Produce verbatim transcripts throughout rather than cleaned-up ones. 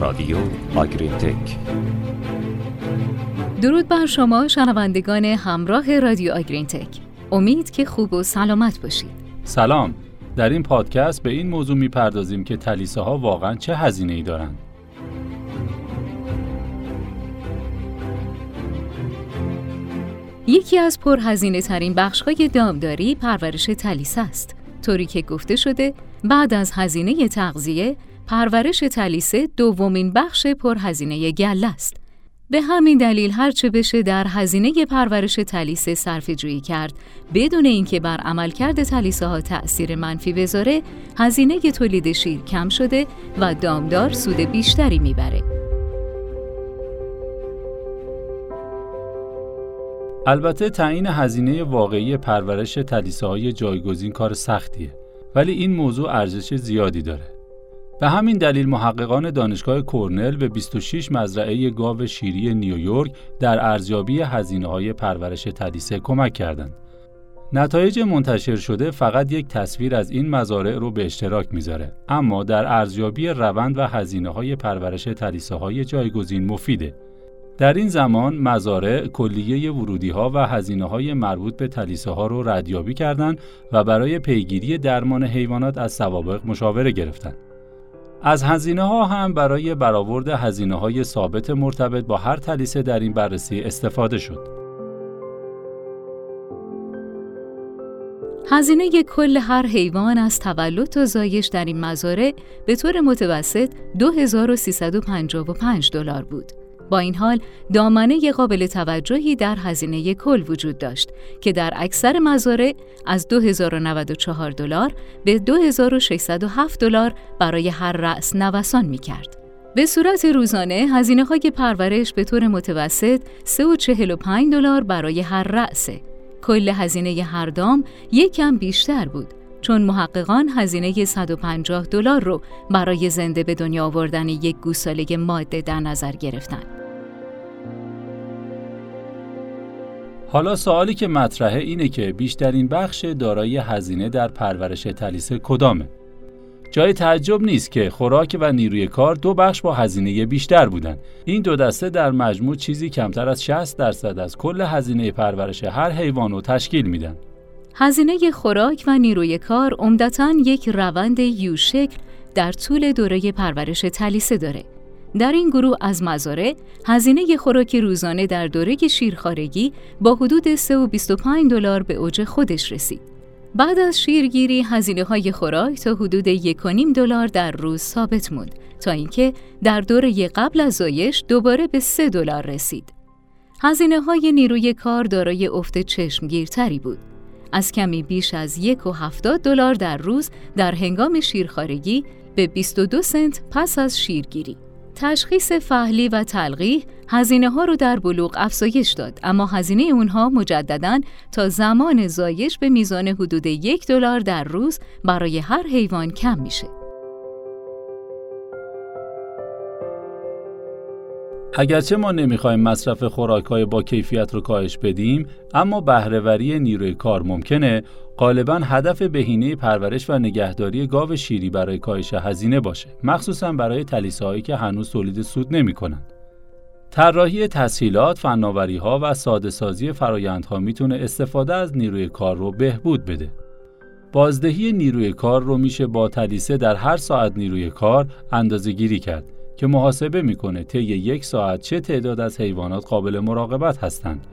رادیو آگرین تک. درود بر شما شنوندگان همراه رادیو آگرین تک. امید که خوب و سلامت باشید. سلام. در این پادکست به این موضوع میپردازیم که تلیسه ها واقعا چه هزینه‌ای دارند. یکی از پرهزینه ترین بخش‌های دامداری پرورش تلیسه است. طوری که گفته شده بعد از هزینه تغذیه، پرورش تلیسه دومین بخش پرهزینه گله است. به همین دلیل هرچه بشه در هزینه پرورش تلیسه صرفه‌جویی کرد بدون اینکه بر عملکرد تلیسه ها تأثیر منفی بذاره، هزینه تولید شیر کم شده و دامدار سود بیشتری میبره. البته تعیین هزینه واقعی پرورش تلیسه های جایگزین کار سختیه، ولی این موضوع ارزش زیادی داره. به همین دلیل محققان دانشگاه کرنل به بیست و شش مزرعه گاو شیری نیویورک در ارزیابی هزینه‌های پرورش تلیسه کمک کردند. نتایج منتشر شده فقط یک تصویر از این مزارع رو به اشتراک میذاره، اما در ارزیابی روند و هزینه‌های پرورش تلیسه‌های جایگزین مفیده. در این زمان مزارع کلیه ورودی‌ها و هزینه‌های مربوط به تلیسه‌ها رو ردیابی کردند و برای پیگیری درمان حیوانات از سوابق مشاوره گرفتند. از هزینه‌ها هم برای برآورد هزینه‌های ثابت مرتبط با هر تلیسه در این بررسی استفاده شد. هزینه کل هر حیوان از تولد تا زایش در این مزارع به طور متوسط دو هزار و سیصد و پنجاه و پنج دلار بود. با این حال دامنه قابل توجهی در هزینه کل وجود داشت که در اکثر مزارع از دو هزار و نود و چهار دلار به دو هزار و ششصد و هفت دلار برای هر رأس نوسان می‌کرد. به صورت روزانه هزینه‌های پرورش به طور متوسط سه و چهل و پنج دلار برای هر رأس. کل هزینه هر دام یکم بیشتر بود، چون محققان هزینه صد و پنجاه دلار رو برای زنده به دنیا آوردن یک گوساله ماده در نظر گرفتن. حالا سوالی که مطرحه اینه که بیشترین بخش دارای هزینه در پرورش تلیسه کدامه؟ جای تعجب نیست که خوراک و نیروی کار دو بخش با هزینه بیشتر بودن. این دو دسته در مجموع چیزی کمتر از شصت درصد از کل هزینه پرورش هر حیوان رو تشکیل میدن. هزینه خوراک و نیروی کار عمدتاً یک روند یو شکل در طول دوره پرورش تلیسه داره. در این گروه از مزارع، هزینه خوراک روزانه در دوره شیرخوارگی با حدود سه و بیست و پنج دلار به اوج خودش رسید. بعد از شیرگیری، هزینه‌های خوراک تا حدود یک و نیم دلار در روز ثابت موند تا اینکه در دوره قبل از زایش دوباره به سه دلار رسید. هزینه‌های نیروی کار دارای افت چشمگیرتری بود. از کمی بیش از یک و هفتاد دلار در روز در هنگام شیرخوارگی به بیست و دو سنت پس از شیرگیری. تشخیص فحلی و تلقیح هزینه ها رو در بلوغ افزایش داد، اما هزینه اونها مجدداً تا زمان زایش به میزان حدود یک دلار در روز برای هر حیوان کم میشه. اگرچه ما نمیخوایم مصرف خوراک‌های با کیفیت رو کاهش بدیم، اما بهره‌وری نیروی کار ممکنه غالباً هدف بهینه پرورش و نگهداری گاو شیری برای کاهش هزینه باشه، مخصوصاً برای تلیسه‌هایی که هنوز تولید سود نمی‌کنن. طراحی تسهیلات، فناوری‌ها و ساده‌سازی فرآیندها میتونه استفاده از نیروی کار رو بهبود بده. بازدهی نیروی کار رو میشه با تلیسه در هر ساعت نیروی کار اندازه‌گیری کرد، که محاسبه میکنه طی یک ساعت چه تعداد از حیوانات قابل مراقبت هستند.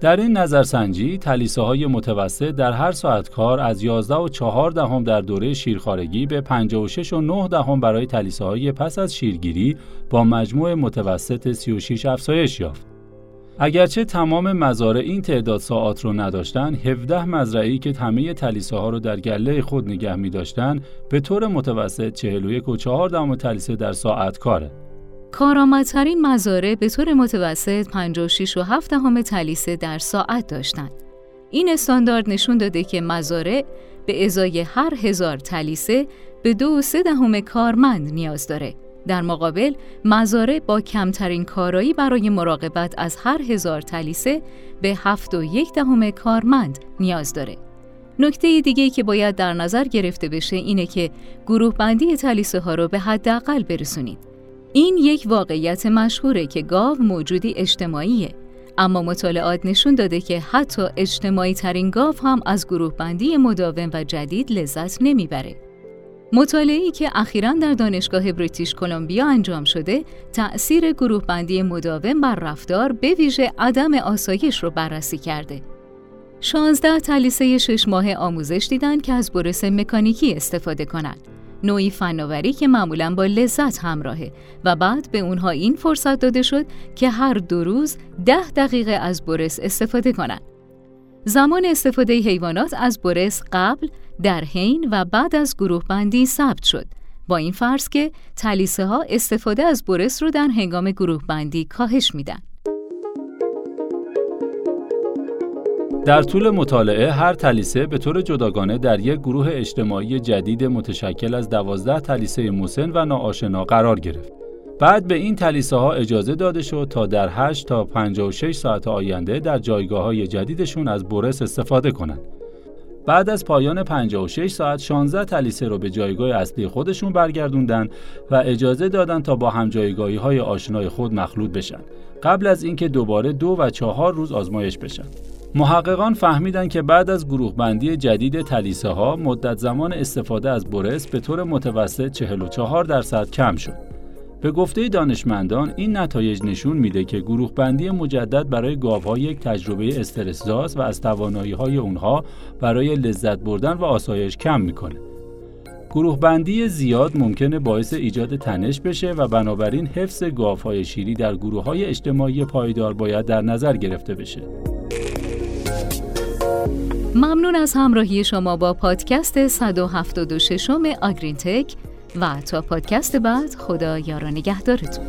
در این نظرسنجی تلیسه های متوسط در هر ساعت کار از یازده و چهار دهم در دوره شیرخوارگی به پنجاه و شش و نه دهم برای تلیسه های پس از شیرگیری با مجموع متوسط سی و شش افزایش یافت. اگرچه تمام مزارع این تعداد ساعات رو نداشتن، هفده مزرعه‌ای که همه تلیسه ها رو در گله خود نگه می داشتن به طور متوسط چهل و یک و چهار دهم تلیسه در ساعت کاره. کارآمدترین مزارع به طور متوسط پنجاه و شش و هفت دهم تلیسه در ساعت داشتند. این استاندارد نشون داده که مزارع به ازای هر هزار تلیسه به دو و سه دهم کارمند نیاز داره. در مقابل، مزارع با کمترین کارایی برای مراقبت از هر هزار تلیسه به هفت و یک دهم کارمند نیاز داره. نکته دیگه که باید در نظر گرفته بشه اینه که گروه بندی تلیسه ها رو به حداقل برسونید. این یک واقعیت مشهوره که گاو موجودی اجتماعیه، اما مطالعات نشون داده که حتی اجتماعی ترین گاو هم از گروه بندی مداوم و جدید لذت نمیبره. مطالعه‌ای که اخیراً در دانشگاه بریتیش کلمبیا انجام شده، تأثیر گروه بندی مداوم بر رفتار به ویژه عدم آسایش رو بررسی کرده. شانزده تلیسه شش ماه آموزش دیدن که از برس مکانیکی استفاده کنند، نوعی فناوری که معمولاً با لذت همراهه، و بعد به اونها این فرصت داده شد که هر دو روز ده دقیقه از برس استفاده کنند. زمان استفاده حیوانات از برس قبل، در حین و بعد از گروه بندی ثبت شد، با این فرض که تلیسه ها استفاده از برس رو در هنگام گروه بندی کاهش میدن. در طول مطالعه هر تلیسه به طور جداگانه در یک گروه اجتماعی جدید متشکل از دوازده تلیسه مسن و ناآشنا قرار گرفت. بعد به این تلیسه ها اجازه داده شد تا در هشت تا پنجاه و شش ساعت آینده در جایگاه‌های جدیدشون از برس استفاده کنند. بعد از پایان پنجاه و شش ساعت شانزده تلیسه رو به جایگاه اصلی خودشون برگردوندن و اجازه دادن تا با هم جایگاهی‌های آشنای خود مخلوط بشن، قبل از اینکه دوباره دو و چهار روز آزمایش بشن. محققان فهمیدن که بعد از گروه بندی جدید تلیسه ها مدت زمان استفاده از برس به طور متوسط چهل و چهار درصد کم شد. به گفته دانشمندان این نتایج نشون میده که گروه بندی مجدد برای گاوها یک تجربه استرس‌زا و از توانایی‌های اونها برای لذت بردن و آسایش کم میکنه. گروه بندی زیاد ممکنه باعث ایجاد تنش بشه و بنابراین حفظ گاوهای شیری در گروه‌های اجتماعی پایدار باید در نظر گرفته بشه. ممنون از همراهی شما با پادکست صد و هفتاد و شش آگرین تک و تا پادکست بعد، خدا یار و نگهدارتون.